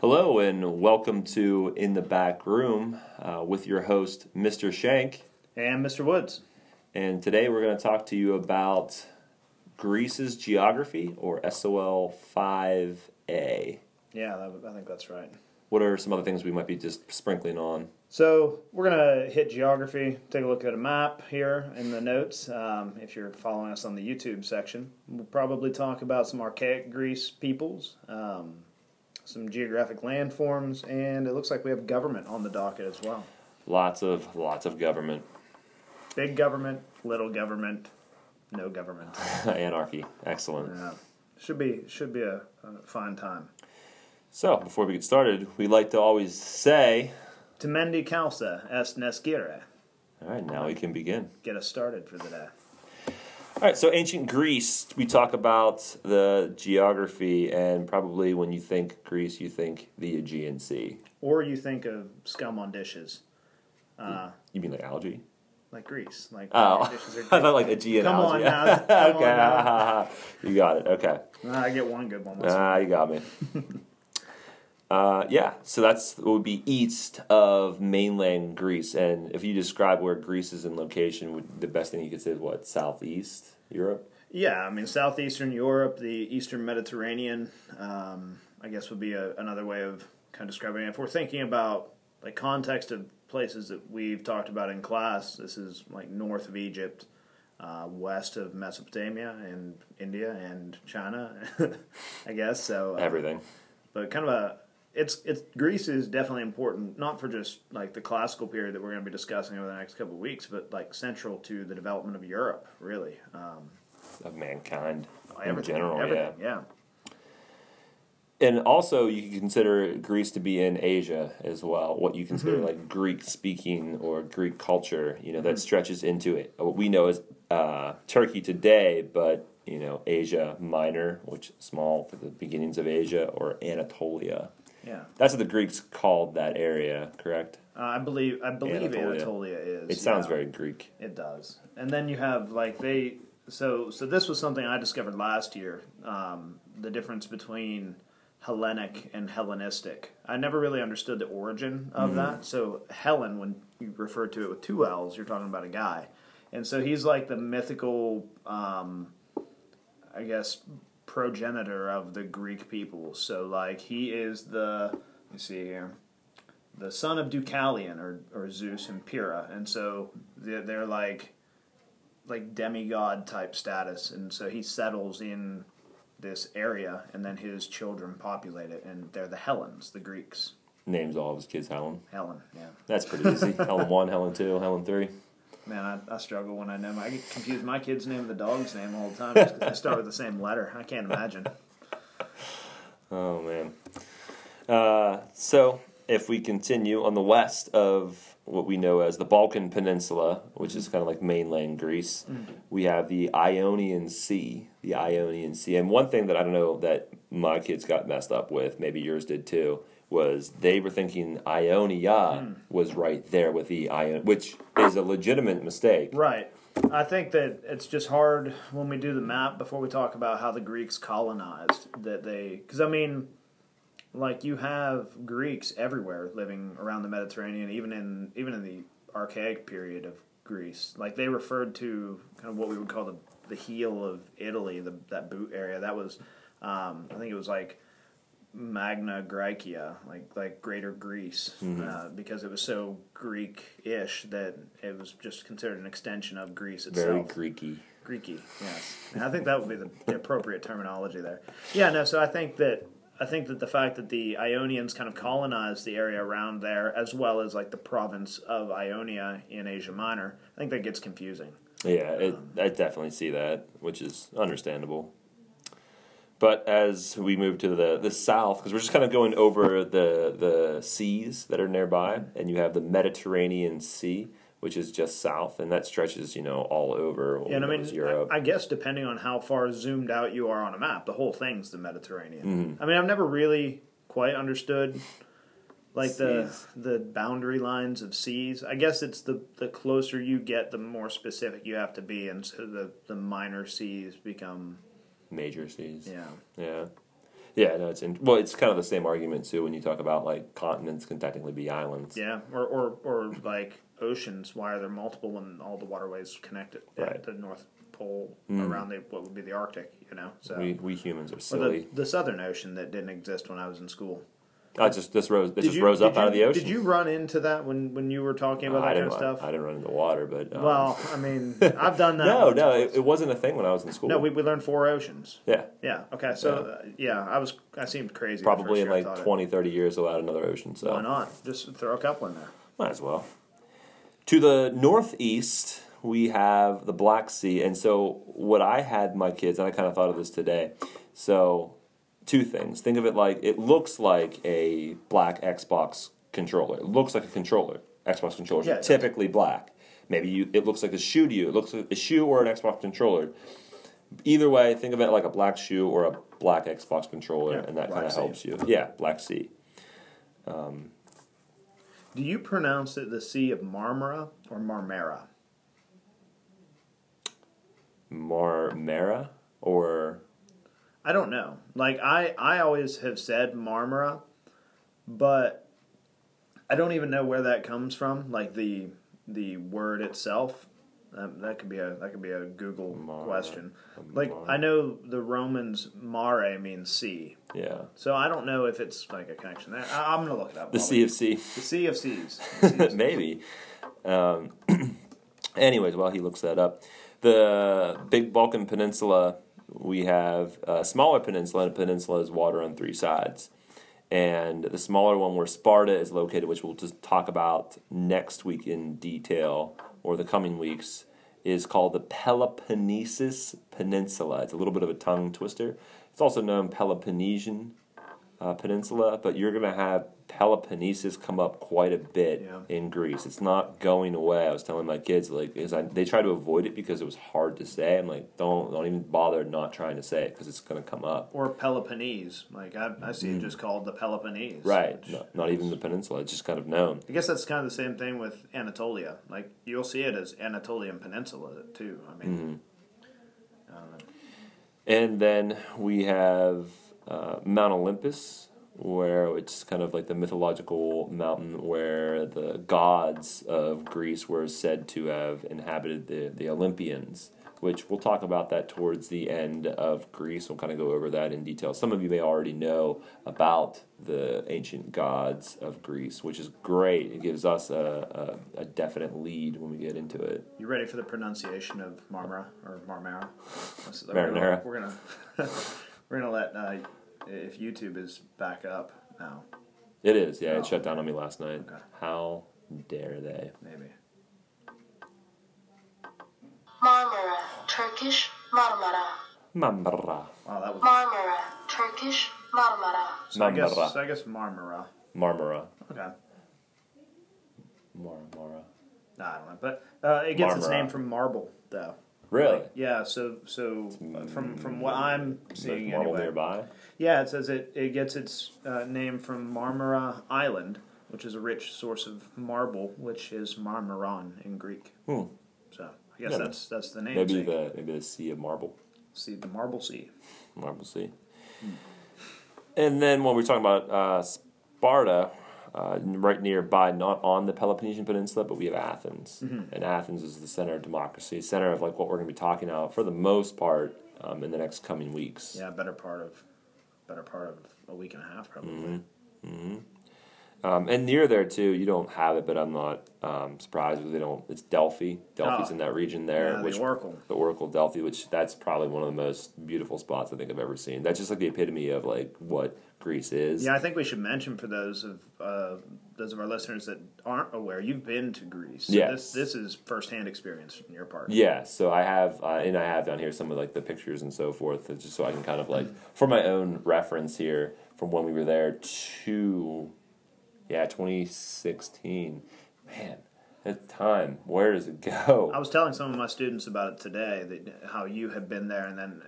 Hello and welcome to In the Back Room with your host, Mr. Shank. And Mr. Woods. And today we're going to talk to you about Greece's geography, or SOL 5A. Yeah, I think that's right. What are some other things we might be just sprinkling on? So we're going to hit geography, take a look at a map here in the notes. If you're following us on the YouTube section, we'll probably talk about some archaic Greece peoples, some geographic landforms, and it looks like we have government on the docket as well. Lots of government. Big government, little government, no government. Anarchy. Excellent. Yeah. Should be a fine time. So, before we get started, we like to always say... Temendi calsa est nescire. All right, now we can begin. Get us started for the day. All right, so ancient Greece, we talk about the geography, and probably when you think Greece, you think the Aegean Sea. Or you think of scum on dishes. You mean like algae? Like Greece. Like dishes are I thought like Aegean algae. Come on now. Come okay. On now. You got it. Okay. I get one good one. You got me. Yeah, so that's what would be east of mainland Greece, and if you describe where Greece is in location, the best thing you could say is what, southeast Europe? Yeah, I mean southeastern Europe, the eastern Mediterranean, I guess would be another way of kind of describing it. If we're thinking about like context of places that we've talked about in class, this is like north of Egypt, west of Mesopotamia and India and China, I guess. So everything. But kind of Greece is definitely important, not for just like the classical period that we're going to be discussing over the next couple of weeks, but like central to the development of Europe, really. Of mankind in general, yeah. And also you can consider Greece to be in Asia as well, what you consider like Greek speaking or Greek culture, you know, that stretches into it. What we know is Turkey today, but you know, Asia Minor, which small for the beginnings of Asia, or Anatolia. Yeah, that's what the Greeks called that area, correct? I believe Anatolia is. It sounds very Greek. It does. And then you have like So this was something I discovered last year. The difference between Hellenic and Hellenistic. I never really understood the origin of that. So Helen, when you refer to it with two L's, you're talking about a guy, and so he's like the mythical, I guess, progenitor of the Greek people. So, like, he is the son of Deucalion, or Zeus and Pyrrha. And so they're like demigod type status. And so he settles in this area, and then his children populate it. And they're the Hellenes, the Greeks. Names all of his kids Helen. Helen, yeah. That's pretty easy. Helen 1, Helen 2, Helen 3. Man, I struggle when I know. I get confused my kid's name and the dog's name all the time just because they start with the same letter. I can't imagine. Oh, man. So, if we continue on the west of what we know as the Balkan Peninsula, which is kind of like mainland Greece, we have the Ionian Sea. The Ionian Sea. And one thing that I don't know that my kids got messed up with, maybe yours did too, was they were thinking Ionia was right there with the Ion, which is a legitimate mistake. Right. I think that it's just hard when we do the map before we talk about how the Greeks colonized that they, because I mean, like you have Greeks everywhere living around the Mediterranean, even in the archaic period of Greece. Like they referred to kind of what we would call the heel of Italy, that boot area. That was, I think it was like Magna Graecia, like Greater Greece, because it was so Greek-ish that it was just considered an extension of Greece itself. Very Greeky. Greeky, yes. And I think that would be the appropriate terminology there. Yeah, no. So I think that the fact that the Ionians kind of colonized the area around there, as well as like the province of Ionia in Asia Minor, I think that gets confusing. Yeah, I definitely see that, which is understandable. But as we move to the south, because we're just kind of going over the seas that are nearby, and you have the Mediterranean Sea, which is just south, and that stretches, you know, all over Europe. And I mean, I guess depending on how far zoomed out you are on a map, the whole thing's the Mediterranean. I mean, I've never really quite understood like the boundary lines of seas. I guess it's the closer you get, the more specific you have to be, and so the minor seas become... major seas. Yeah. Yeah, no, it's well, it's kind of the same argument too when you talk about like continents can technically be islands. Yeah, or like oceans. Why are there multiple when all the waterways connect at right. the North Pole around the what would be the Arctic? You know, so we humans are silly. Or the Southern Ocean that didn't exist when I was in school. I just rose up out of the ocean. Did you run into that when you were talking about that kind of stuff? I didn't run into water, but well, I mean, I've done that. No, it wasn't a thing when I was in school. No, we learned 4 oceans. Yeah. Yeah. Okay. So I seemed crazy. Probably in like 20-30 years, I'll add another ocean. So why not? Just throw a couple in there. Might as well. To the northeast, we have the Black Sea, and so what I had my kids, and I kind of thought of this today, so. 2 things. Think of it like it looks like a black Xbox controller. It looks like a controller. Xbox controllers are typically black. Maybe it looks like a shoe to you. It looks like a shoe or an Xbox controller. Either way, think of it like a black shoe or a black Xbox controller, and that kind of helps you. Yeah, Black Sea. Do you pronounce it the Sea of Marmara or Marmara? Marmara or... I don't know. Like, I always have said Marmara, but I don't even know where that comes from. Like, the word itself, that could be a Google question. Like, I know the Romans, mare means sea. Yeah. So I don't know if it's, like, a connection there. I'm going to look it up. The Sea of Sea. The Sea of Seas. Maybe. Anyways, while he looks that up, the Big Balkan Peninsula... We have a smaller peninsula, and a peninsula is water on 3 sides. And the smaller one where Sparta is located, which we'll just talk about next week in detail, or the coming weeks, is called the Peloponnesian Peninsula. It's a little bit of a tongue twister. It's also known Peloponnesian Peninsula, but you're going to have Peloponnesus come up quite a bit in Greece. It's not going away. I was telling my kids, like, they try to avoid it because it was hard to say. I'm like, don't even bother not trying to say it because it's going to come up. Or Peloponnese. Like, I see it just called the Peloponnese. Right. No, not even the peninsula. It's just kind of known. I guess that's kind of the same thing with Anatolia. Like, you'll see it as Anatolian Peninsula, too. I mean, I don't know. And then we have Mount Olympus, where it's kind of like the mythological mountain where the gods of Greece were said to have inhabited the Olympians, which we'll talk about that towards the end of Greece. We'll kind of go over that in detail. Some of you may already know about the ancient gods of Greece, which is great. It gives us a definite lead when we get into it. You ready for the pronunciation of Marmara or Marmara? Marinara. We're gonna let... if YouTube is back up now. It is, yeah. It shut down on me last night. Okay. How dare they? Maybe. Marmara, Turkish, Marmara. Marmara. Wow, that was... Marmara, Turkish, Marmara. So I guess Marmara. Marmara. Okay. Marmara. I don't know, but it gets its name from marble, though. Really? Like, yeah. So from what I'm seeing anyway. Nearby? Yeah, it says it gets its name from Marmara Island, which is a rich source of marble, which is Marmaron in Greek. So I guess that's the name. Maybe the Sea of Marble. See the Marble Sea. Marble Sea. And then when we're talking about Sparta. Right nearby, not on the Peloponnesian Peninsula, but we have Athens. And Athens is the center of democracy, center of like what we're going to be talking about for the most part in the next coming weeks. Yeah, better part of a week and a half probably. And near there too, you don't have it, but I'm not surprised because they don't. It's Delphi. Delphi's in that region there. Yeah, the Oracle. The Oracle Delphi, which that's probably one of the most beautiful spots I think I've ever seen. That's just like the epitome of like what Greece is. Yeah, I think we should mention for those of our listeners that aren't aware, you've been to Greece. So yes. This is firsthand experience on your part. Yeah, so I have, and I have down here some of like the pictures and so forth, just so I can kind of like for my own reference here from when we were there to. Yeah, 2016. Man, that time. Where does it go? I was telling some of my students about it today, how you have been there, and then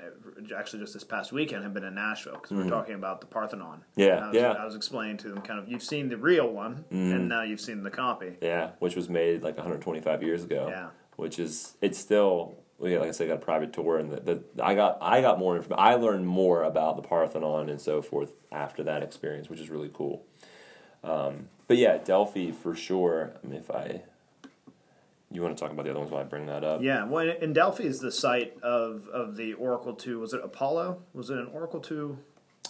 actually just this past weekend have been in Nashville, because we were talking about the Parthenon. Yeah, I was explaining to them kind of, you've seen the real one, and now you've seen the copy. Yeah, which was made like 125 years ago. Yeah. Which is, it's still... like I said, got a private tour, and I got more information. I learned more about the Parthenon and so forth after that experience, which is really cool. But yeah, Delphi for sure. I mean, you want to talk about the other ones while I bring that up? Yeah, well, and Delphi is the site of the Oracle 2. Was it Apollo? Was it an Oracle 2?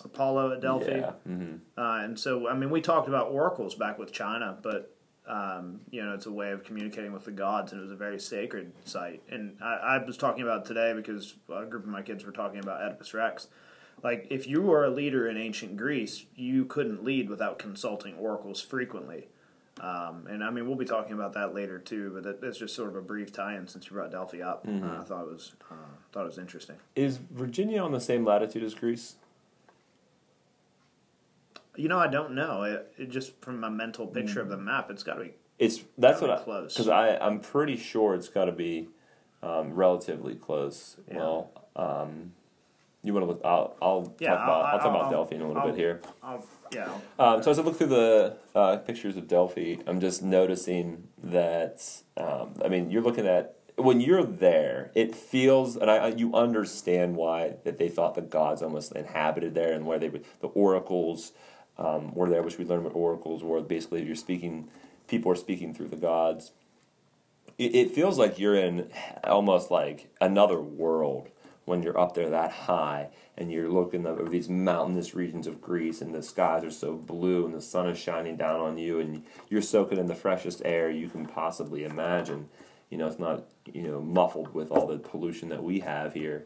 Apollo at Delphi? Yeah. Mm-hmm. And so, I mean, we talked about oracles back with China, but, you know, it's a way of communicating with the gods, and it was a very sacred site. And I was talking about it today because a group of my kids were talking about Oedipus Rex. Like, if you were a leader in ancient Greece, you couldn't lead without consulting oracles frequently. And, I mean, we'll be talking about that later, too, but that's just sort of a brief tie-in since you brought Delphi up. Mm-hmm. I thought it was interesting. Is Virginia on the same latitude as Greece? You know, I don't know. It just from my mental picture of the map, it's got to be. That's close because I'm pretty sure it's got to be relatively close. Yeah. Well, you want to look? I'll talk about Delphi in a little bit here. So as I look through the pictures of Delphi, I'm just noticing that. I mean, you're looking at when you're there, it feels, and you understand why that they thought the gods almost inhabited there, and where they would the oracles. Were there, which we learned what oracles were. Basically, people are speaking through the gods. It feels like you're in almost like another world when you're up there that high, and you're looking over these mountainous regions of Greece, and the skies are so blue, and the sun is shining down on you, and you're soaking in the freshest air you can possibly imagine. You know, it's not, you know, muffled with all the pollution that we have here.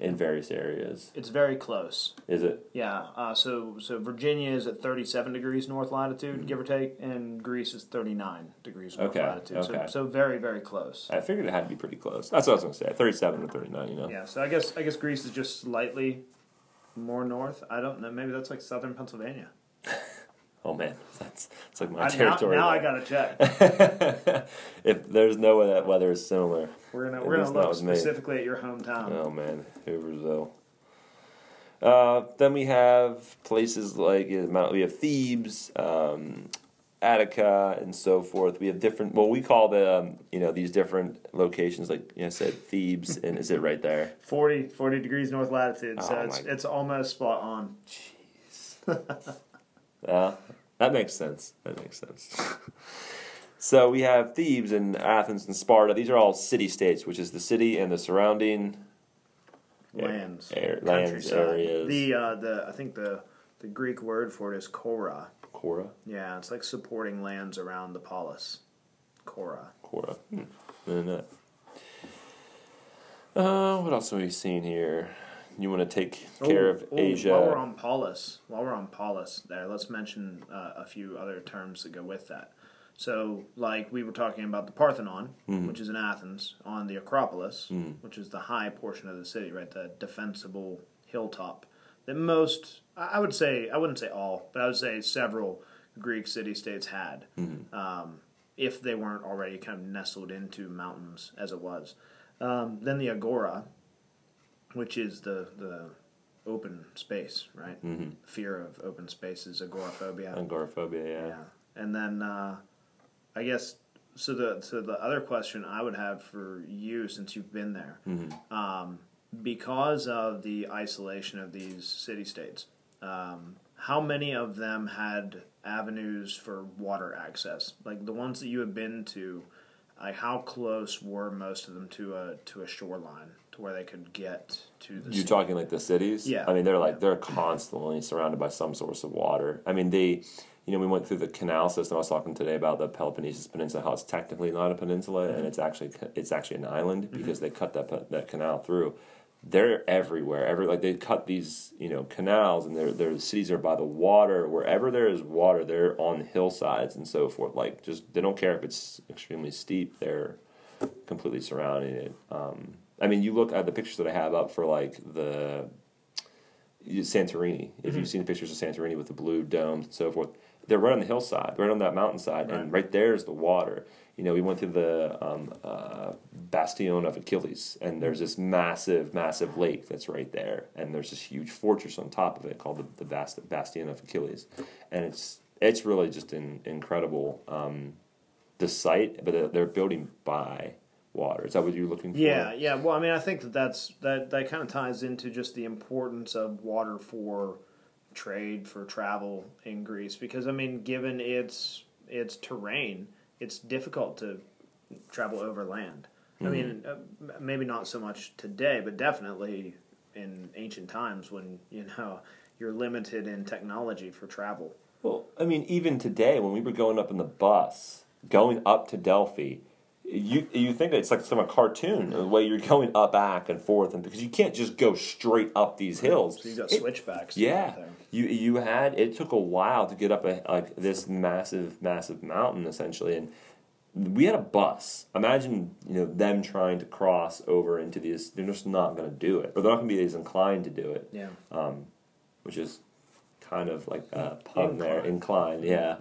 In various areas. It's very close. Is it? Yeah. So Virginia is at 37 degrees north latitude, mm-hmm. give or take, and Greece is 39 degrees north latitude. Okay. So very, very close. I figured it had to be pretty close. That's what I was going to say, 37 or 39, you know. Yeah, so I guess Greece is just slightly more north. I don't know. Maybe that's like southern Pennsylvania. Oh, man, that's like my territory. Now I got to check. If there's no way that weather is similar. We're gonna look specifically at your hometown. Oh, man, Hooversville. Then we have places like we have Thebes, Attica, and so forth. We have different. Well, we call these different locations, like I said, Thebes, and is it right there? 40 degrees north latitude, so it's almost spot on. Jeez. That makes sense. So we have Thebes and Athens and Sparta. These are all city-states, which is the city and the surrounding lands, countryside areas. I think the Greek word for it is kora. Kora? Yeah, it's like supporting lands around the polis. Kora. What else have we seen here? You want to take care of Asia. While we're on Polis, there, let's mention a few other terms that go with that. So, like we were talking about the Parthenon, mm-hmm. which is in Athens, on the Acropolis, mm-hmm. which is the high portion of the city, right, the defensible hilltop. That most, I would say, I wouldn't say all, but I would say several Greek city-states had, mm-hmm. If they weren't already kind of nestled into mountains as it was. Then the Agora, which is the open space, right? Mm-hmm. Fear of open spaces, agoraphobia. Agoraphobia, yeah. And then I guess so the other question I would have for you, since you've been there, mm-hmm. Because of the isolation of these city-states, how many of them had avenues for water access? Like the ones that you have been to, like how close were most of them to a shoreline? Where they could get to the city. You're talking like the cities? Yeah. I mean, they're constantly surrounded by some source of water. I mean, we went through the canal system. I was talking today about the Peloponnesian Peninsula, how it's technically not a peninsula, mm-hmm. and it's actually an island because mm-hmm. they cut that canal through. They're everywhere. They cut these, you know, canals, and their cities are by the water. Wherever there is water, they're on hillsides and so forth. Like, just they don't care if it's extremely steep. They're completely surrounding it. I mean, you look at the pictures that I have up for, like, the Santorini. If mm-hmm. you've seen the pictures of Santorini with the blue domes and so forth, they're right on the hillside, right on that mountainside, right. And right there is the water. You know, we went through the Bastion of Achilles, and there's this massive, massive lake that's right there, and there's this huge fortress on top of it called the Bastion of Achilles. And it's really just incredible, the site, but they're building by water. Is that what you're looking for? Yeah. Well, I mean, I think that kind of ties into just the importance of water for trade, for travel in Greece, because, I mean, given its terrain, it's difficult to travel over land. Mm-hmm. I mean, maybe not so much today, but definitely in ancient times when, you're limited in technology for travel. Well, I mean, even today, when we were going up in the bus, going up to Delphi, you think it's like some a cartoon, the way you're going up back and forth, and because you can't just go straight up these hills. So you got switchbacks. Yeah, it took a while to get up this massive mountain essentially, and we had a bus. Imagine them trying to cross over into these. They're just not going to do it, or they're not going to be as inclined to do it. Yeah, which is kind of like a pun there, inclined. Yeah.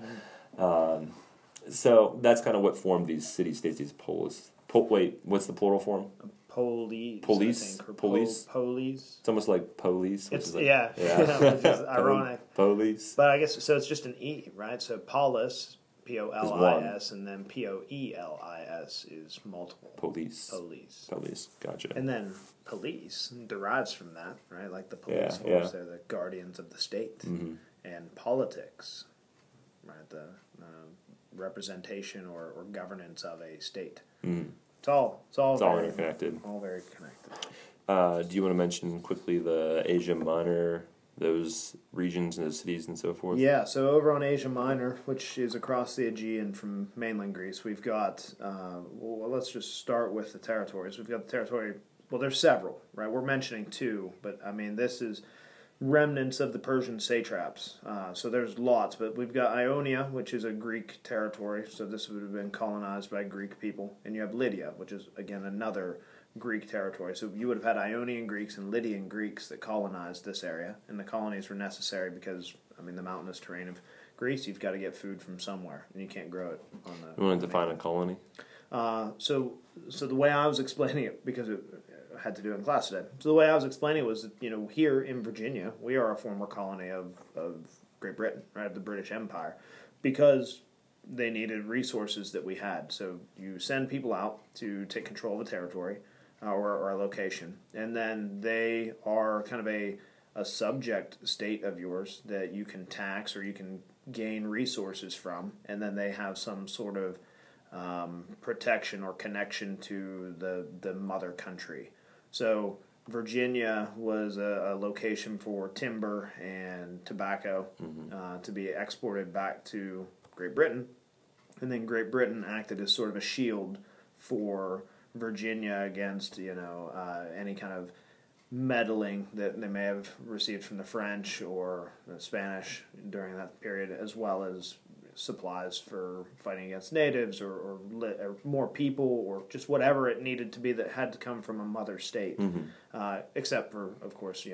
So that's kind of what formed these city-states, these polis. Wait, what's the plural form? Police. It's almost like police. Which is ironic. Police. But I guess, so it's just an E, right? So polis, Polis, and then Poelis is multiple. Police, gotcha. And then police derives from that, right? Like the police force, they're the guardians of the state. Mm-hmm. And politics, right? The representation or governance of a state. Mm. It's all interconnected. All very connected. Do you want to mention quickly the Asia Minor, those regions and those cities and so forth? Yeah, so over on Asia Minor, which is across the Aegean from mainland Greece, we've got, let's just start with the territories. We've got the territory, well, there's several, right? We're mentioning two, but I mean, this is remnants of the Persian satraps. So there's lots, but we've got Ionia, which is a Greek territory, so this would have been colonized by Greek people. And you have Lydia, which is, again, another Greek territory. So you would have had Ionian Greeks and Lydian Greeks that colonized this area, and the colonies were necessary because, I mean, the mountainous terrain of Greece, you've got to get food from somewhere, and you can't grow it on the... You want to define a colony? So the way I was explaining it, because it had to do in class today. So the way I was explaining it was, here in Virginia, we are a former colony of Great Britain, right, of the British Empire, because they needed resources that we had. So you send people out to take control of a territory or a location, and then they are kind of a subject state of yours that you can tax or you can gain resources from, and then they have some sort of protection or connection to the mother country. So Virginia was a location for timber and tobacco to be exported back to Great Britain. And then Great Britain acted as sort of a shield for Virginia against, any kind of meddling that they may have received from the French or the Spanish during that period, as well as supplies for fighting against natives or more people or just whatever it needed to be that had to come from a mother state, except for, of course,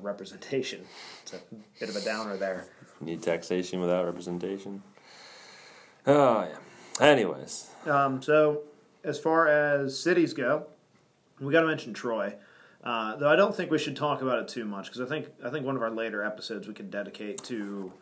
representation. It's a bit of a downer there. Need taxation without representation. Oh, yeah. Anyways. So as far as cities go, we got to mention Troy. Though I don't think we should talk about it too much because I think one of our later episodes we could dedicate to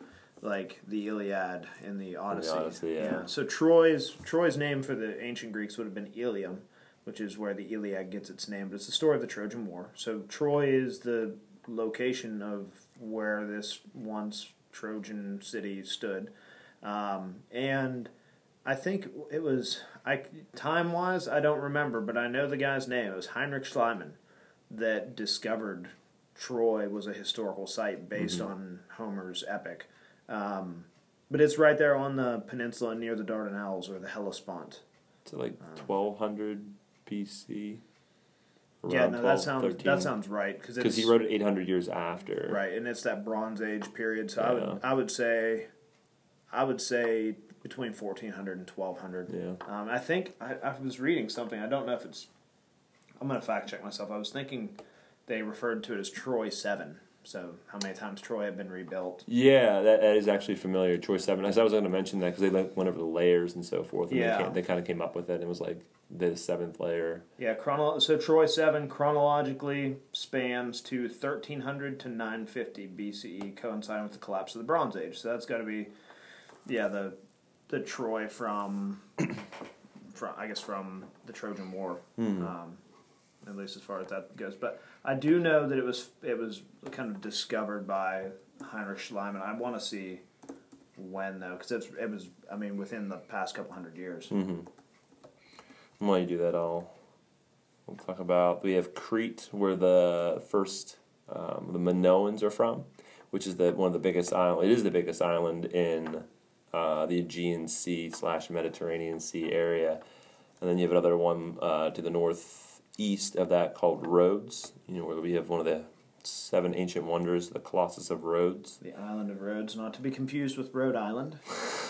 like the Iliad and the Odyssey. Yeah. So Troy's name for the ancient Greeks would have been Ilium, which is where the Iliad gets its name, but it's the story of the Trojan War. So Troy is the location of where this once Trojan city stood. And I think it was, time-wise, I don't remember, but I know the guy's name. It was Heinrich Schliemann that discovered Troy was a historical site based on Homer's epic. But it's right there on the peninsula near the Dardanelles or the Hellespont. So like 1200 BC. Yeah, no, that sounds right because he wrote it 800 years after. Right, and it's that Bronze Age period. So yeah. I would say between 1400 and 1200. Yeah. I think I was reading something. I don't know if it's. I'm gonna fact check myself. I was thinking they referred to it as Troy 7. So how many times Troy had been rebuilt? Yeah, that is actually familiar. Troy 7. I was going to mention that because they went over the layers and so forth. And they kind of came up with it. And it was like the seventh layer. Yeah, so Troy 7 chronologically spans to 1300 to 950 BCE, coinciding with the collapse of the Bronze Age. So that's got to be, the Troy from from the Trojan War, at least as far as that goes. But I do know that it was kind of discovered by Heinrich Schliemann. I want to see when though, because it was I mean within the past couple hundred years. Mm-hmm. While you do that, we'll talk about we have Crete, where the first the Minoans are from, which is one of the biggest island. It is the biggest island in the Aegean Sea / Mediterranean Sea area, and then you have another one to the northeast of that called Rhodes. You know, where we have one of the 7 ancient wonders, the Colossus of Rhodes. The island of Rhodes, not to be confused with Rhode Island.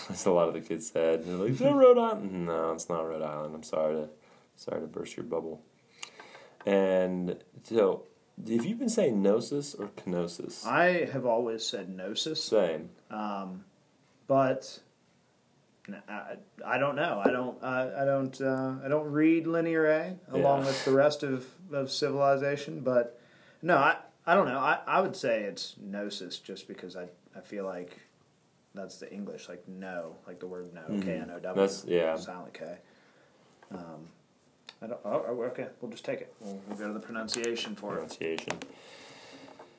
That's a lot of the kids said. They're like, is that Rhode Island? No, it's not Rhode Island. I'm sorry to burst your bubble. And so, have you been saying gnosis or kenosis? I have always said gnosis. Same. But I don't know. I don't read Linear A along with the rest of civilization. But no, I don't know. I would say it's gnosis just because I feel like that's the English, like no, like the word no, K-N-O-W, silent K. Okay, we'll just take it. We'll go to the pronunciation for it.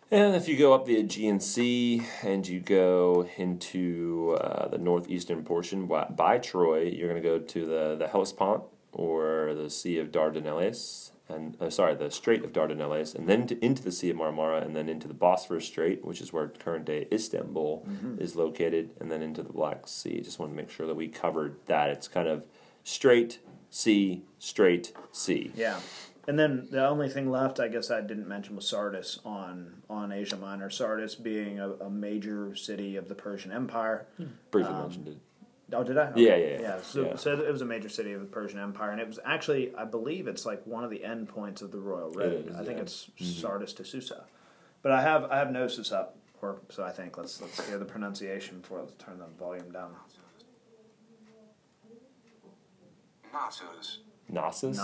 And if you go up the Aegean Sea and you go into the northeastern portion by Troy, you're going to go to the Hellespont, or the Sea of Dardanelles, the Strait of Dardanelles, and then into the Sea of Marmara, and then into the Bosphorus Strait, which is where current-day Istanbul is located, and then into the Black Sea. Just want to make sure that we covered that. It's kind of straight sea, straight sea. Yeah. And then the only thing left, I guess I didn't mention, was Sardis on Asia Minor. Sardis being a major city of the Persian Empire. Briefly mentioned it. Oh, did I? Okay. Yeah. So it was a major city of the Persian Empire, and it was actually, I believe, it's like one of the end points of the Royal Road. I think it's Sardis to Susa. But I have gnosis up, or so I think. Let's hear the pronunciation before I turn the volume down. Gnosis. Knossos.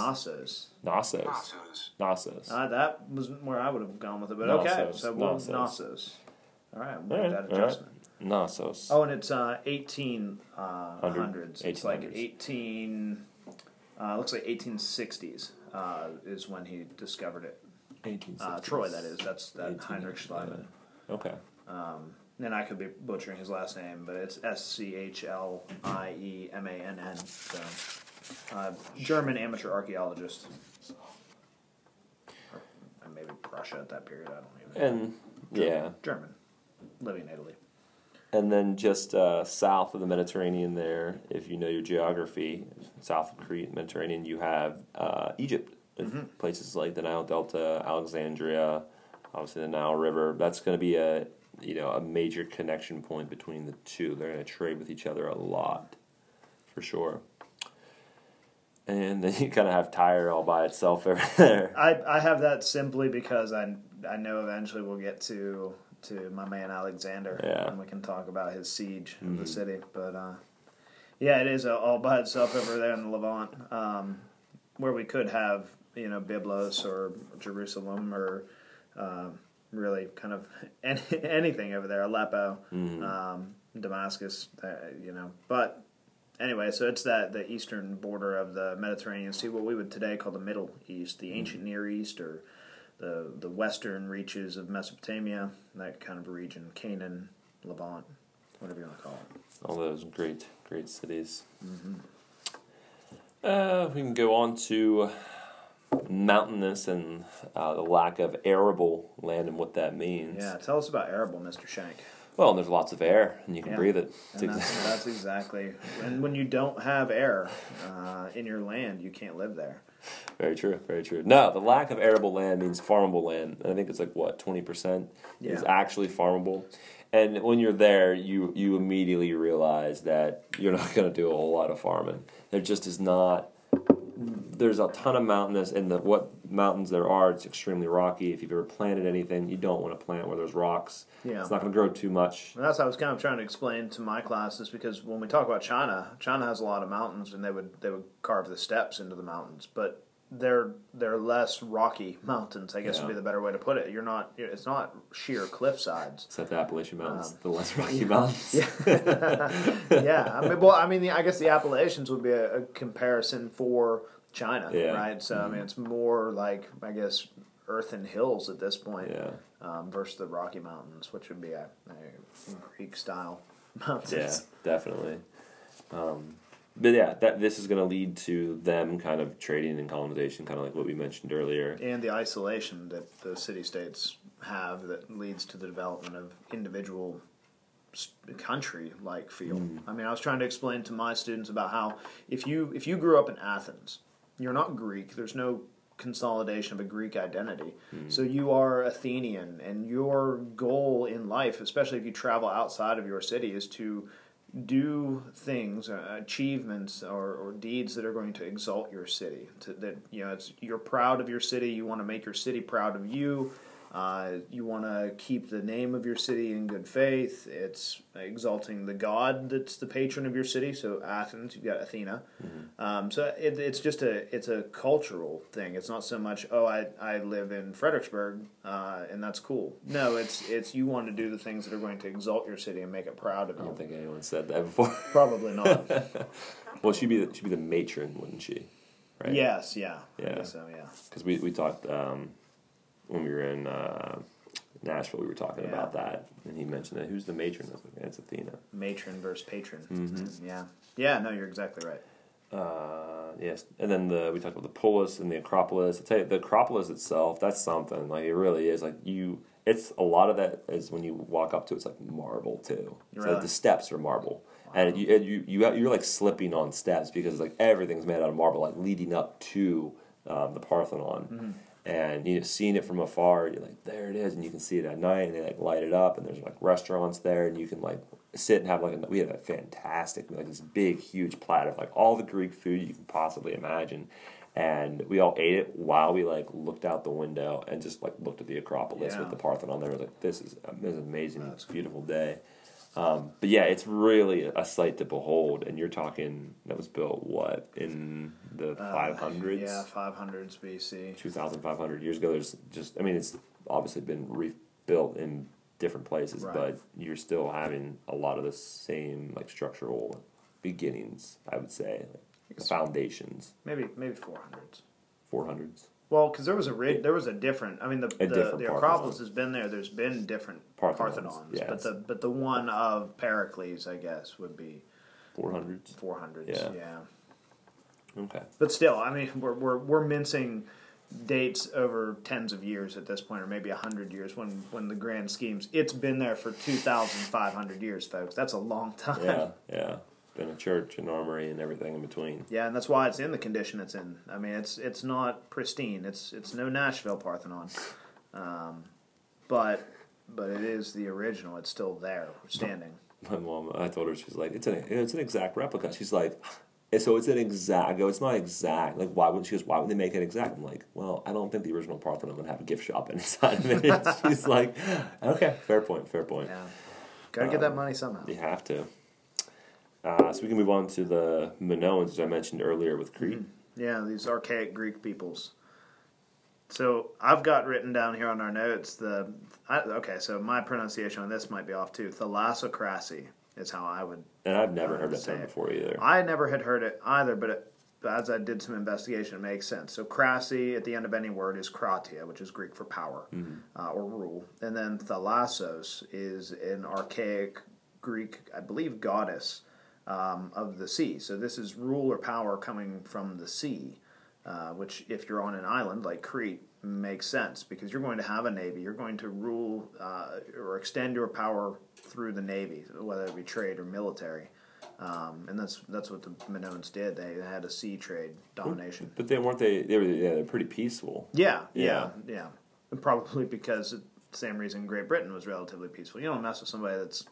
That was where I would have gone with it, but Knossos. Okay. So we'll Knossos. All right, we'll make that adjustment. Right. Knossos. Oh, and it's 1800s. It's like 18... looks like 1860s is when he discovered it. 1860s. Troy, that is. That's Heinrich Schliemann. Yeah. Okay. And I could be butchering his last name, but it's S-C-H-L-I-E-M-A-N-N, so... German amateur archaeologist, or maybe Prussia at that period. I don't even know. And German, living in Italy. And then just south of the Mediterranean, there, if you know your geography, south of Crete, Mediterranean, you have Egypt, places like the Nile Delta, Alexandria, obviously the Nile River. That's going to be a major connection point between the two. They're going to trade with each other a lot, for sure. And then you kind of have Tyre all by itself over there. I have that simply because I know eventually we'll get to my man Alexander, and we can talk about his siege of the city. But it is all by itself over there in the Levant, where we could have Byblos or Jerusalem or really kind of anything over there, Aleppo, Damascus, but. Anyway, so it's the eastern border of the Mediterranean Sea, what we would today call the Middle East, the ancient Near East, or the western reaches of Mesopotamia, that kind of region, Canaan, Levant, whatever you want to call it. All those great, great cities. Mm-hmm. We can go on to mountainous and the lack of arable land and what that means. Yeah, tell us about arable, Mr. Shank. Well, and there's lots of air, and you can breathe it. That's exactly. And when you don't have air in your land, you can't live there. Very true, very true. No, the lack of arable land means farmable land. And I think it's 20% is actually farmable. And when you're there, you immediately realize that you're not going to do a whole lot of farming. There just is not... There's a ton of mountainous, and what mountains there are, it's extremely rocky. If you've ever planted anything, you don't want to plant where there's rocks. Yeah. It's not going to grow too much. And that's what I was kind of trying to explain to my classes, because when we talk about China has a lot of mountains, and they would carve the steppes into the mountains. But they're less rocky mountains, I guess would be the better way to put it. It's not sheer cliff sides. Except the Appalachian Mountains, the less rocky mountains. Yeah. Yeah. I guess the Appalachians would be a comparison for China, right? So, I mean, it's more like, I guess, earthen hills at this point versus the Rocky Mountains, which would be a Greek-style mountains. Yeah, definitely. This is going to lead to them kind of trading and colonization, kind of like what we mentioned earlier. And the isolation that the city-states have that leads to the development of individual country-like feel. I mean, I was trying to explain to my students about how if you grew up in Athens, you're not Greek. There's no consolidation of a Greek identity. So you are Athenian, and your goal in life, especially if you travel outside of your city, is to do things, achievements, or deeds that are going to exalt your city. You're proud of your city. You want to make your city proud of you. You want to keep the name of your city in good faith. It's exalting the god that's the patron of your city. So Athens, you've got Athena. So it's just a cultural thing. It's not so much, I live in Fredericksburg, and that's cool. No, it's you want to do the things that are going to exalt your city and make it proud of you. I don't think anyone said that before. Probably not. Well, she'd be the matron, wouldn't she? Right? Yes, yeah. I guess so, yeah. Because we talked... when we were in Nashville, we were talking about that, and he mentioned that. Who's the matron? It's Athena. Matron versus patron. Mm-hmm. Yeah. Yeah, no, you're exactly right. Yes, and then we talked about the polis and the Acropolis. I'll tell you, the Acropolis itself, that's something. Like, it really is. Like, it's a lot of that is when you walk up to it's like marble, too. Really? So, like, the steps are marble. And you're like slipping on steps because, like, everything's made out of marble, like, leading up to the Parthenon. Mm-hmm. And seeing it from afar, you're like, there it is, and you can see it at night, and they like light it up, and there's like restaurants there, and you can like sit and have we had a fantastic this big huge platter of like all the Greek food you can possibly imagine, and we all ate it while we like looked out the window and just like looked at the Acropolis with the Parthenon there. It was like this is amazing, it's a beautiful day, but yeah, it's really a sight to behold. And you're talking that was built what in the 500s? Yeah, 500s BC. 2,500 years ago. There's just it's obviously been rebuilt in different places, right. But you're still having a lot of the same like structural beginnings. I would say the foundations. Maybe 400s. 400s. Well, because there was a different. I mean, the Acropolis has been there. There's been different Parthenons, yes. but the one of Pericles, I guess, would be 400s. 400s, yeah. Okay. But still, I mean, we're mincing dates over tens of years at this point, or maybe 100 years. When the grand schemes, it's been there for 2,500 years, folks. That's a long time. Yeah. Been a church, an armory, and everything in between. Yeah, and that's why it's in the condition it's in. I mean, it's not pristine. It's no Nashville Parthenon, but it is the original. It's still there, standing. My mom, I told her, she's like, it's an exact replica. She's like, so it's an exact. I go, it's not exact. Like, why wouldn't she? Goes, why would they make it exact? I'm like, well, I don't think the original Parthenon would have a gift shop inside of it. She's like, okay, fair point. Yeah, gotta get that money somehow. You have to. So we can move on to the Minoans, as I mentioned earlier, with Crete. Yeah, these archaic Greek peoples. So I've got written down here on our notes so my pronunciation on this might be off too. Thalassocracy is how I would. And I've never heard that term before either. I never had heard it either, but as I did some investigation, it makes sense. So crassy at the end of any word is kratia, which is Greek for power or rule, and then thalassos is an archaic Greek, I believe, goddess. Of the sea. So this is rule or power coming from the sea, which if you're on an island like Crete, makes sense because you're going to have a navy. You're going to rule or extend your power through the navy, whether it be trade or military. And that's what the Minoans did. They had a sea trade domination. But they weren't they were pretty peaceful. Yeah. And probably because the same reason Great Britain was relatively peaceful. You don't mess with somebody that's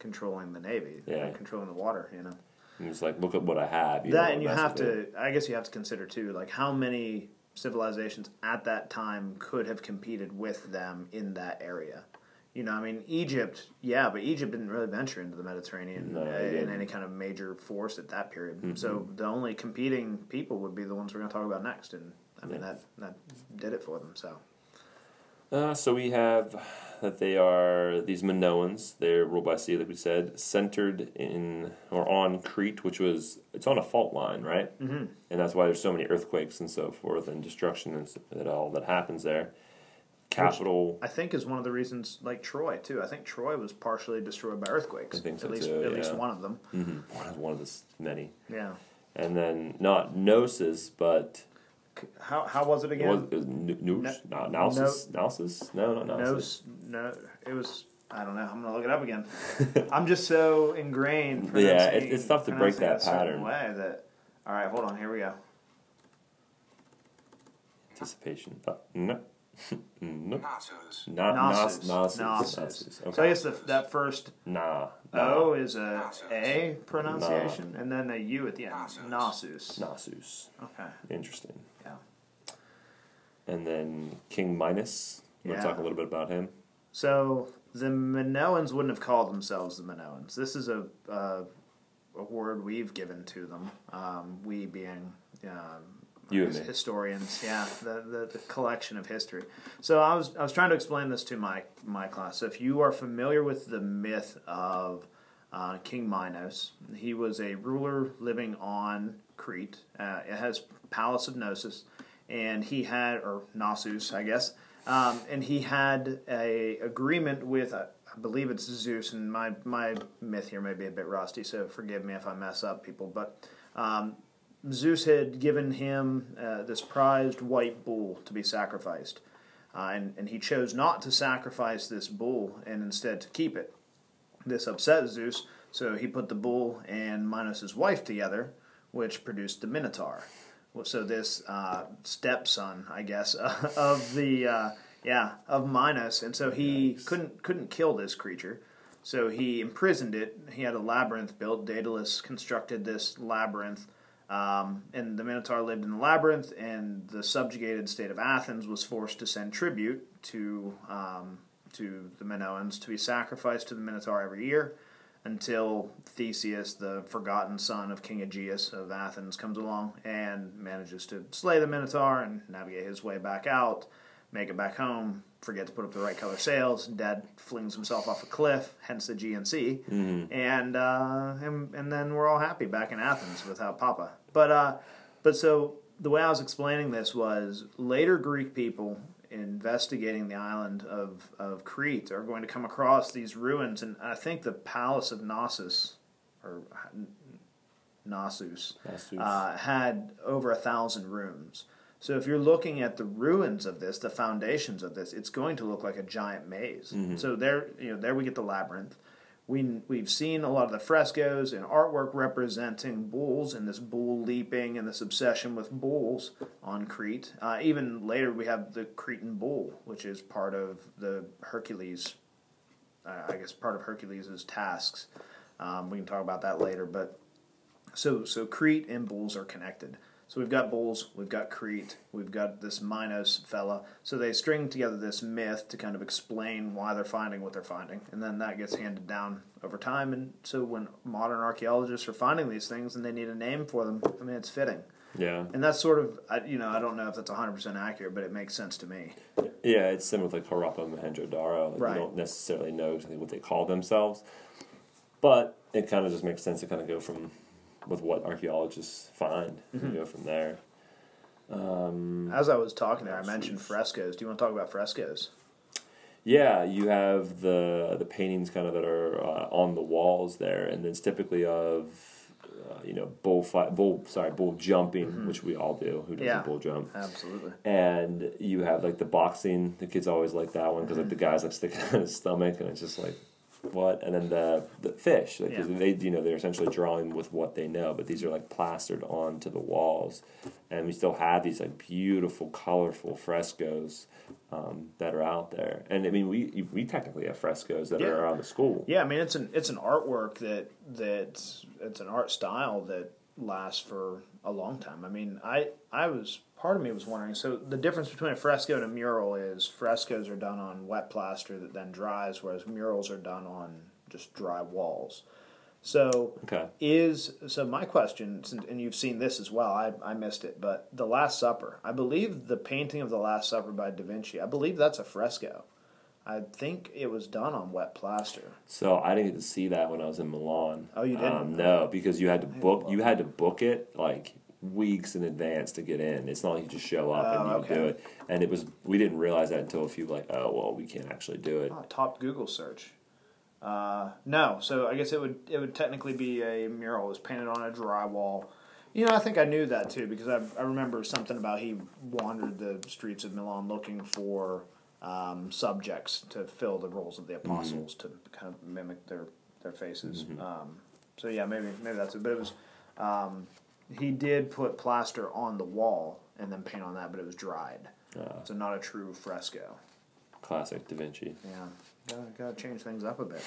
controlling the navy, controlling the water, And it's like, look at what I have. I guess you have to consider too, like how many civilizations at that time could have competed with them in that area. Egypt, but Egypt didn't really venture into the Mediterranean in any kind of major force at that period. So the only competing people would be the ones we're going to talk about next in I mean, that did it for them, so. So we have that they are these Minoans. They're ruled by sea, like we said, centered in or on Crete, which was, it's on a fault line, right? Mm-hmm. And that's why there's so many earthquakes and so forth and destruction and all that happens there. Capital, which I think is one of the reasons, like Troy too. I think Troy was partially destroyed by earthquakes. I think so at least one of them. Mm-hmm. One of the many. Yeah. And then not Gnosis, but how was it again? It was Gnosis. No, Gnosis. No, it was. I don't know. I'm gonna look it up again. I'm just so ingrained. Yeah, it's tough to break that pattern. Way that. All right, hold on. Here we go. Anticipation. No. No. Knossos. Okay. So I guess that first O is a pronunciation, and then a U at the end. Knossos. Okay. Interesting. Yeah. And then King Minos. We'll talk a little bit about him. So the Minoans wouldn't have called themselves the Minoans. This is a word we've given to them. We being. You and me. Historians, yeah, the collection of history. So I was trying to explain this to my class. So if you are familiar with the myth of King Minos, he was a ruler living on Crete. It has Palace of Gnosis, and he had, or Knossos, I guess, and he had a agreement with, I believe it's Zeus, and my myth here may be a bit rusty, so forgive me if I mess up, people, but... Zeus had given him this prized white bull to be sacrificed, and he chose not to sacrifice this bull and instead to keep it. This upset Zeus, so he put the bull and Minos' wife together, which produced the Minotaur. So this stepson, I guess, of the of Minos, and so he couldn't kill this creature. So he imprisoned it. He had a labyrinth built. Daedalus constructed this labyrinth. And the Minotaur lived in the labyrinth, and the subjugated state of Athens was forced to send tribute to the Minoans to be sacrificed to the Minotaur every year until Theseus, the forgotten son of King Aegeus of Athens, comes along and manages to slay the Minotaur and navigate his way back out, make it back home, forget to put up the right color sails, Dad flings himself off a cliff, hence the Aegean Sea, and then we're all happy back in Athens without Papa. But so the way I was explaining this was later Greek people investigating the island of Crete are going to come across these ruins, and I think the Palace of Knossos, or Knossos, had over 1,000 rooms. So if you're looking at the ruins of this, the foundations of this, it's going to look like a giant maze. Mm-hmm. So there we get the labyrinth. We've seen a lot of the frescoes and artwork representing bulls and this bull leaping and this obsession with bulls on Crete. Even later we have the Cretan bull, which is part of the Hercules, part of Hercules' tasks. We can talk about that later. But so Crete and bulls are connected. So we've got bulls, we've got Crete, we've got this Minos fella. So they string together this myth to kind of explain why they're finding what they're finding. And then that gets handed down over time. And so when modern archaeologists are finding these things and they need a name for them, I mean, it's fitting. Yeah. And that's sort of, I don't know if that's 100% accurate, but it makes sense to me. Yeah, it's similar with like Harappa and Mohenjo-Daro. Like right. You don't necessarily know exactly what they call themselves. But it kind of just makes sense to kind of go from... with what archaeologists find, and go from there. As I was talking there, I mentioned frescoes. Do you want to talk about frescoes? Yeah, you have the paintings kind of that are on the walls there, and it's typically of bull jumping, which we all do. Who doesn't bull jump? Absolutely. And you have like the boxing. The kids always like that one because like the guy's like sticking out his stomach, and it's just like. What and then the fish they they're essentially drawing with what they know, but these are like plastered onto the walls, and we still have these like beautiful colorful frescoes that are out there. And I mean we technically have frescoes that are around the school. Yeah, I mean it's an artwork that it's an art style that lasts for a long time. I mean part of me was wondering, so the difference between a fresco and a mural is frescoes are done on wet plaster that then dries, whereas murals are done on just dry walls. So my question, and you've seen this as well, I missed it, but The Last Supper. I believe the painting of The Last Supper by Da Vinci, I believe that's a fresco. I think it was done on wet plaster. So I didn't get to see that when I was in Milan. Oh, you didn't? No, because you had to book it like weeks in advance to get in. It's not like you just show up do it. And it was we didn't realize that until a few we can't actually do it. Oh, top Google search. No, so I guess it would technically be a mural. It was painted on a drywall. You know, I think I knew that too because I remember something about he wandered the streets of Milan looking for subjects to fill the roles of the apostles to kind of mimic their faces. Maybe that's it. But it was he did put plaster on the wall and then paint on that, but it was dried, so not a true fresco. Classic Da Vinci. Yeah, gotta change things up a bit.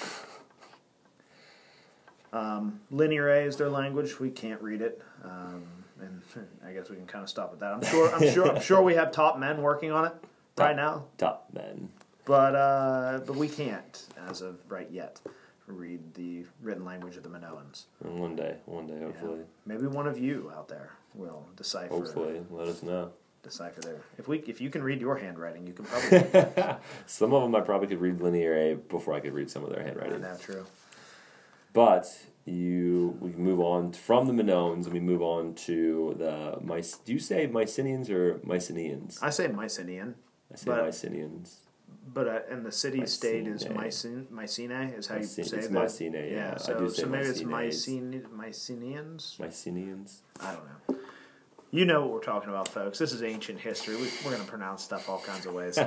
Linear A is their language. We can't read it. And I guess we can kind of stop at that. I'm sure we have top men working on it. Right now, top men, but we can't, as of right yet, read the written language of the Minoans. And one day, hopefully, maybe one of you out there will decipher. Hopefully, let us know. Decipher there. If you can read your handwriting, you can probably. Some of them I probably could read Linear A before I could read some of their handwriting. Isn't that true? But we move on from the Minoans and we move on to the Do you say Mycenaeans or Mycenaeans? I say Mycenaean. I say Mycenaeans. But and the city-state is Mycenae, is how you say that? It's Mycenae, yeah. So maybe it's Mycenaeans? Mycenaeans. I don't know. You know what we're talking about, folks. This is ancient history. We're going to pronounce stuff all kinds of ways.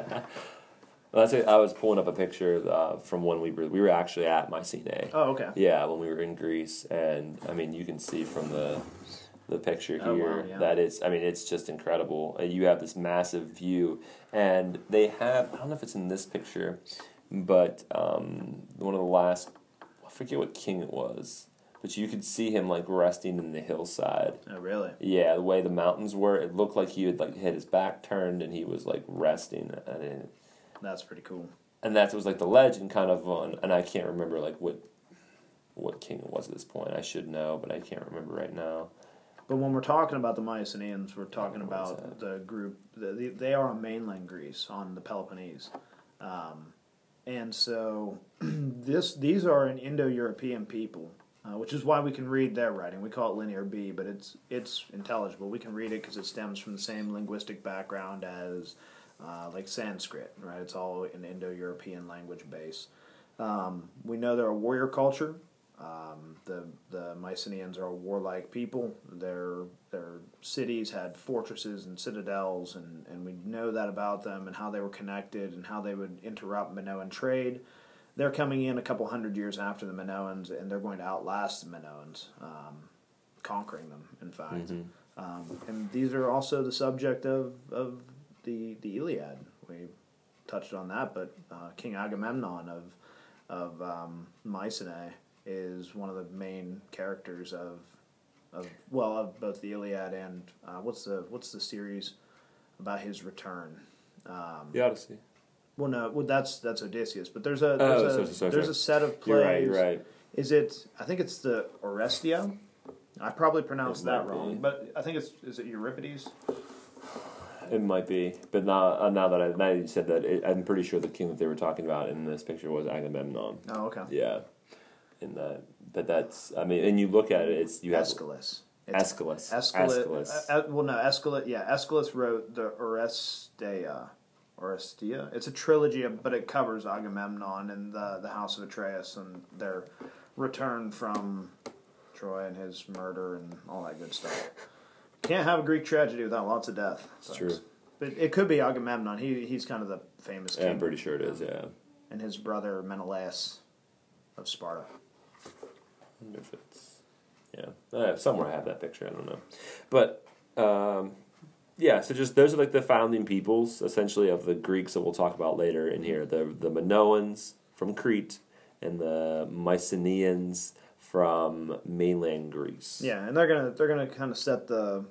Well, I was pulling up a picture from when we were actually at Mycenae. Oh, okay. Yeah, when we were in Greece. And, I mean, you can see from the picture here that it's just incredible. You have this massive view, and they have, I don't know if it's in this picture, but one of the last, I forget what king it was, but you could see him like resting in the hillside. Oh, really? Yeah, the way the mountains were, it looked like he had like had his back turned and he was like resting. I mean, that's pretty cool. And that was like the legend kind of on, and I can't remember like what king it was at this point. I should know, but I can't remember right now. But when we're talking about the Mycenaeans, we're talking about the group. They are on mainland Greece, on the Peloponnese, and so these are an Indo-European people, which is why we can read their writing. We call it Linear B, but it's intelligible. We can read it because it stems from the same linguistic background as like Sanskrit, right? It's all an Indo-European language base. We know they're a warrior culture. The Mycenaeans are a warlike people. Their cities had fortresses and citadels, and we know that about them and how they were connected and how they would interrupt Minoan trade. They're coming in a couple hundred years after the Minoans, and they're going to outlast the Minoans, conquering them, in fact. Mm-hmm. And these are also the subject of the Iliad. We touched on that, but King Agamemnon of Mycenae is one of the main characters of both the Iliad and what's the series about his return? The Odyssey. Well, no, that's Odysseus, but there's a set of plays. You're right. Is it? I think it's the Orestio. I probably pronounced that wrong, but I think is it Euripides? It might be, but now that you said that, I'm pretty sure the king that they were talking about in this picture was Agamemnon. Oh, okay. Yeah. In that, but that's, I mean, and you look at it, Aeschylus. Aeschylus wrote the Oresteia. It's a trilogy, but it covers Agamemnon and the House of Atreus and their return from Troy and his murder and all that good stuff. Can't have a Greek tragedy without lots of death. It's true. But it could be Agamemnon. He's kind of the famous king. Yeah, I'm pretty sure it is, yeah. And his brother Menelaus of Sparta. I wonder if it's... Yeah. Somewhere I have that picture. I don't know. But, so just those are like the founding peoples, essentially, of the Greeks that we'll talk about later in here. The Minoans from Crete and the Mycenaeans from mainland Greece. Yeah, and they're gonna kind of set the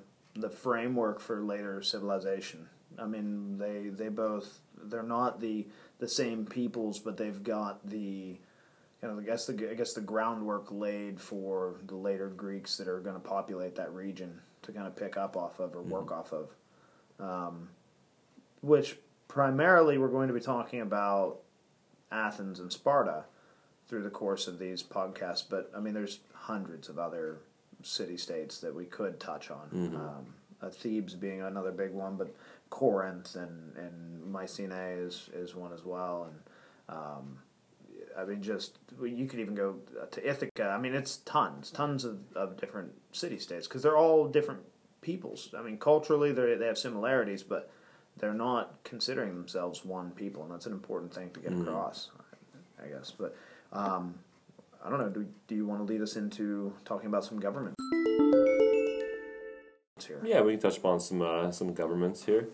framework for later civilization. I mean, they're not the same peoples, but they've got the I guess the groundwork laid for the later Greeks that are going to populate that region to kind of pick up off of or work off of, which primarily we're going to be talking about Athens and Sparta through the course of these podcasts. But I mean, there's hundreds of other city-states that we could touch on. Thebes being another big one, but Corinth and Mycenae is one as well. And I mean, just you could even go to Ithaca. I mean, it's tons of different city-states because they're all different peoples. I mean, culturally they have similarities, but they're not considering themselves one people, and that's an important thing to get across, I guess. But I don't know. Do you want to lead us into talking about some government? Here. Yeah, we can touch upon some governments here.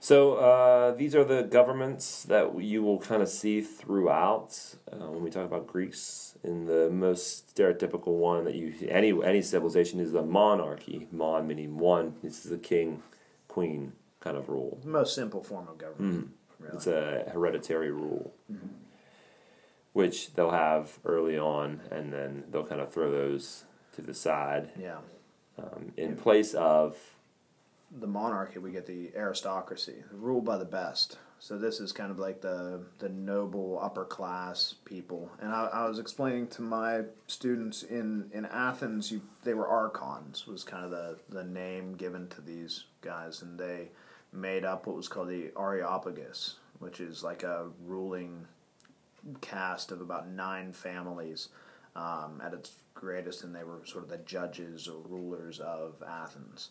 So these are the governments that you will kind of see throughout when we talk about Greeks. And the most stereotypical one that you any civilization is the monarchy. Mon meaning one. This is a king, queen kind of rule. Most simple form of government. Really. It's a hereditary rule, which they'll have early on, and then they'll kind of throw those to the side. Yeah. In place of the monarchy, we get the aristocracy, ruled by the best. So this is kind of like the noble upper class people. And I was explaining to my students in Athens, they were archons, was kind of the name given to these guys, and they made up what was called the Areopagus, which is like a ruling caste of about 9 families at its greatest, and they were sort of the judges or rulers of Athens.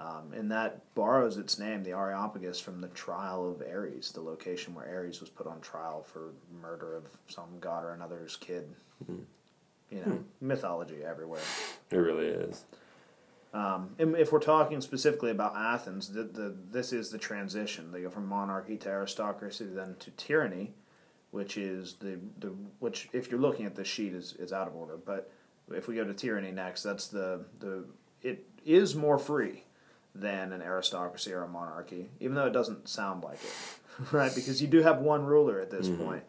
And that borrows its name, the Areopagus, from the trial of Ares, the location where Ares was put on trial for murder of some god or another's kid. You know, mythology everywhere. It really is. And if we're talking specifically about Athens, this is the transition. They go from monarchy to aristocracy, then to tyranny, which is which if you're looking at this sheet is out of order, but if we go to tyranny next, that's the it is more free than an aristocracy or a monarchy, even though it doesn't sound like it, right? Because you do have one ruler at this point,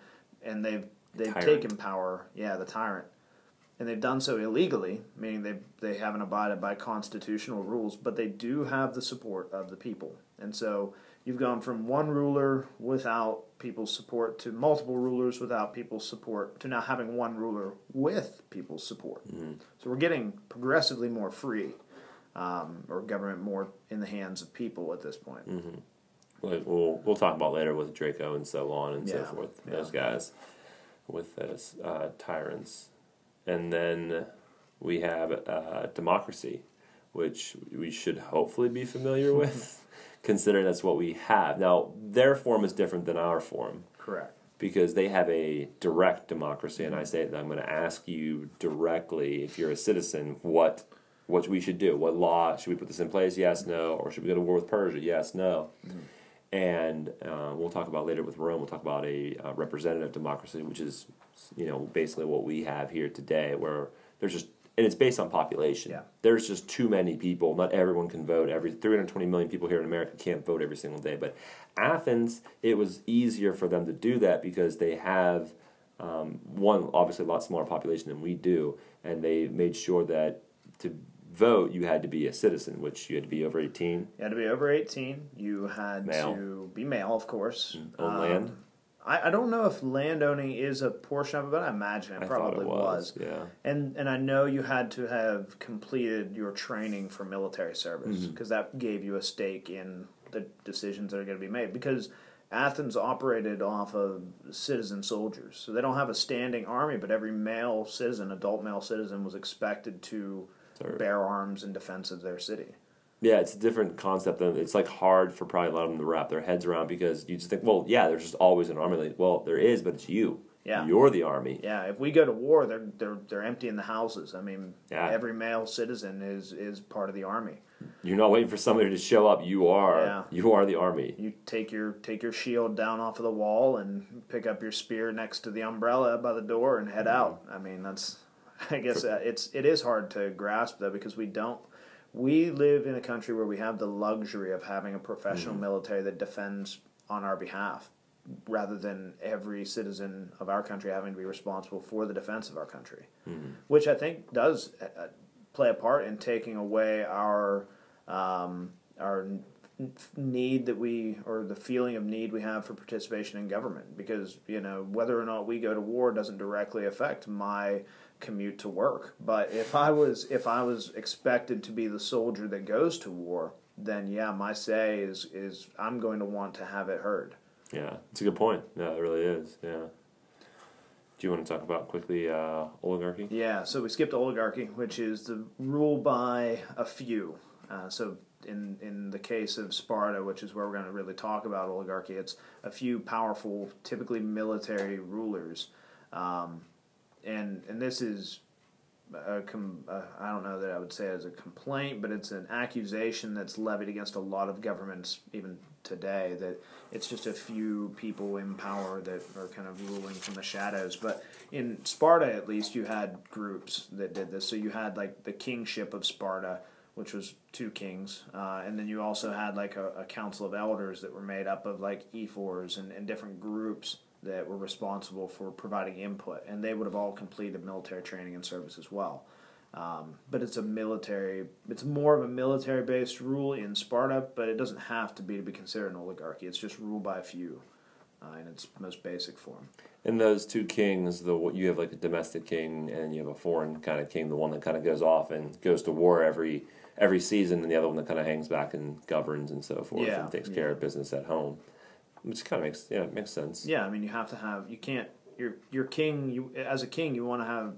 and they've taken power, the tyrant, and they've done so illegally, meaning they haven't abided by constitutional rules, but they do have the support of the people, and so you've gone from one ruler without people's support to multiple rulers without people's support to now having one ruler with people's support. So we're getting progressively more free, or government more in the hands of people at this point. Like we'll talk about later with Draco and so on and so forth, those guys with those tyrants. And then we have democracy, which we should hopefully be familiar with. Considering that's what we have. Now, their form is different than our form. Correct. Because they have a direct democracy, and I say that I'm going to ask you directly, if you're a citizen, what we should do. What law? Should we put this in place? Yes, no. Or should we go to war with Persia? Yes, no. And we'll talk about later with Rome, we'll talk about a representative democracy, which is basically what we have here today, where there's just... And it's based on population. Yeah. There's just too many people. Not everyone can vote. Every 320 million people here in America can't vote every single day. But Athens, it was easier for them to do that because they have, one, obviously a lot smaller population than we do, and they made sure that to vote you had to be a citizen, which you had to be over 18. You had to be over 18. You had to be male, of course. Own land. I don't know if landowning is a portion of it, but I imagine it probably was. Yeah. And I know you had to have completed your training for military service because that gave you a stake in the decisions that are going to be made, because Athens operated off of citizen soldiers. So they don't have a standing army, but every male citizen, adult male citizen, was expected to bear arms in defense of their city. Yeah, it's a different concept. Than it's like hard for probably a lot of them to wrap their heads around, because you just think, well, yeah, there's just always an army. Like, well, there is, but it's you. Yeah. You're the army. Yeah, if we go to war, they're emptying the houses. I mean, every male citizen is part of the army. You're not waiting for somebody to show up. You are the army. You take your shield down off of the wall and pick up your spear next to the umbrella by the door and head out. I mean, I guess it is hard to grasp though, because we live in a country where we have the luxury of having a professional military that defends on our behalf. rather than every citizen of our country having to be responsible for the defense of our country, which I think does play a part in taking away our need that we, or the feeling of need we have for participation in government, because, you know, whether or not we go to war doesn't directly affect my commute to work. But if I was expected to be the soldier that goes to war, then yeah, my say is I'm going to want to have it heard. Yeah, it's a good point. Yeah, it really is. Yeah. Do you want to talk about quickly oligarchy? Yeah, so we skipped oligarchy, which is the rule by a few. So in the case of Sparta, which is where we're going to really talk about oligarchy, it's a few powerful, typically military rulers. And this is, I don't know that I would say as a complaint, but it's an accusation that's levied against a lot of governments, even today, that it's just a few people in power that are kind of ruling from the shadows. But in Sparta, at least, you had groups that did this. So you had, like, the kingship of Sparta, which was two kings, and then you also had, like, a council of elders that were made up of, like, ephors and different groups that were responsible for providing input, and they would have all completed military training and service as well. But it's more of a military-based rule in Sparta, but it doesn't have to be considered an oligarchy. It's just ruled by a few in its most basic form. And those two kings, you have like a domestic king and you have a foreign kind of king, the one that kind of goes off and goes to war every season, and the other one that kind of hangs back and governs and so forth, yeah, and takes care of business at home. Which kind of makes sense. Yeah, I mean, you have to have, you can't, your king, as a king, you want to have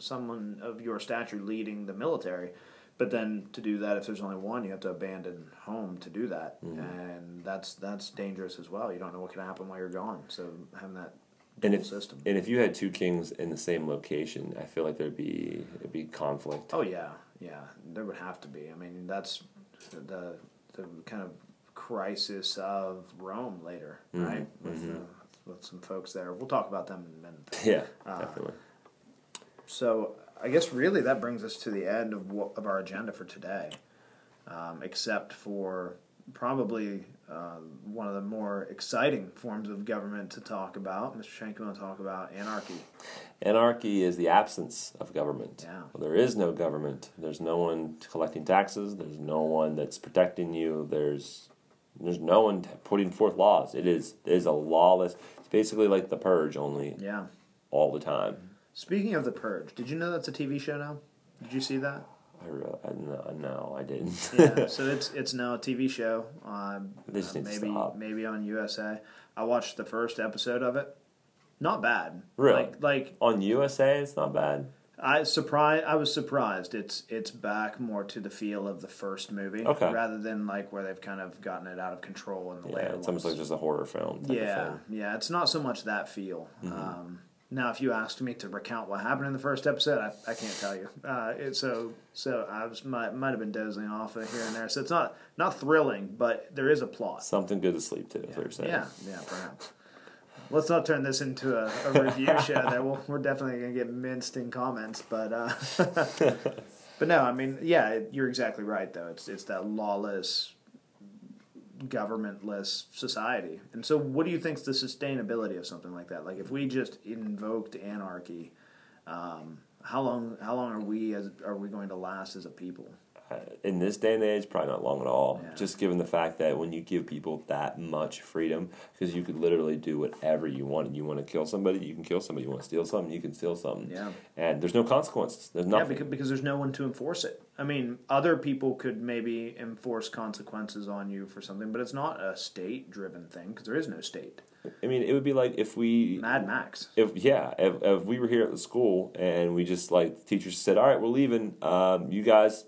someone of your stature leading the military, but then to do that, if there's only one, you have to abandon home to do that, and that's dangerous as well. You don't know what can happen while you're gone, so having that dual system. And if you had two kings in the same location, I feel like it'd be conflict. Oh yeah, there would have to be. I mean, that's the kind of crisis of Rome later, right? With some folks there. We'll talk about them in a minute. Yeah, definitely. So I guess really that brings us to the end of our agenda for today, except for probably one of the more exciting forms of government to talk about. Mr. Shank, you want to talk about anarchy? Anarchy is the absence of government. Yeah. Well, there is no government. There's no one collecting taxes. There's no one that's protecting you. There's no one putting forth laws. It is a lawless. It's basically like The Purge, only all the time. Speaking of The Purge, did you know that's a TV show now? Did you see that? No, I didn't. Yeah, so it's now a TV show on maybe on USA. I watched the first episode of it. Not bad. Really? Like on USA, it's not bad. I was surprised. It's back more to the feel of the first movie, rather than like where they've kind of gotten it out of control in the later ones. It's almost like just a horror film. Yeah, it's not so much that feel. Now, if you asked me to recount what happened in the first episode, I can't tell you. So I might have been dozing off here and there. So it's not thrilling, but there is a plot. Something good to sleep to, is what you're saying. Yeah, perhaps. Let's not turn this into a review show. There, we're definitely going to get minced in comments, but but no, I mean, yeah, you're exactly right. Though it's that lawless, governmentless society. And so, what do you think's the sustainability of something like that? Like, if we just invoked anarchy, how long are we going to last as a people? In this day and age, probably not long at all. Yeah. Just given the fact that when you give people that much freedom, because you could literally do whatever you want. You want to kill somebody, you can kill somebody. You want to steal something, you can steal something. Yeah. And there's no consequences. There's nothing. Yeah, because there's no one to enforce it. I mean, other people could maybe enforce consequences on you for something, but it's not a state-driven thing because there is no state. I mean, it would be like if we... Mad Max. If we were here at the school and we just, like, the teachers said, all right, we're leaving, you guys...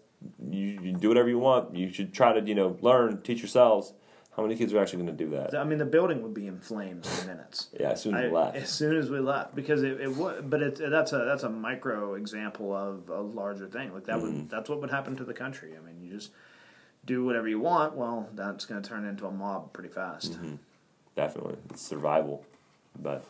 You do whatever you want. You should try to, learn, teach yourselves. How many kids are actually going to do that? I mean, the building would be in flames in minutes. As soon as we left, because it would. But that's a micro example of a larger thing. Like that's what would happen to the country. I mean, you just do whatever you want. Well, that's going to turn into a mob pretty fast. Mm-hmm. Definitely, it's survival. But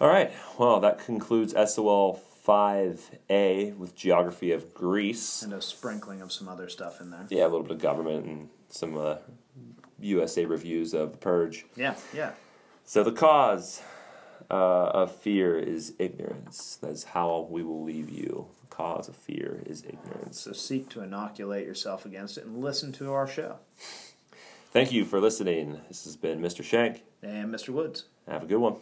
all right, well, that concludes SOL 5A with geography of Greece. And a sprinkling of some other stuff in there. Yeah, a little bit of government and some USA reviews of The Purge. Yeah, yeah. So the cause of fear is ignorance. That's how we will leave you. The cause of fear is ignorance. So seek to inoculate yourself against it and listen to our show. Thank you for listening. This has been Mr. Shank. And Mr. Woods. Have a good one.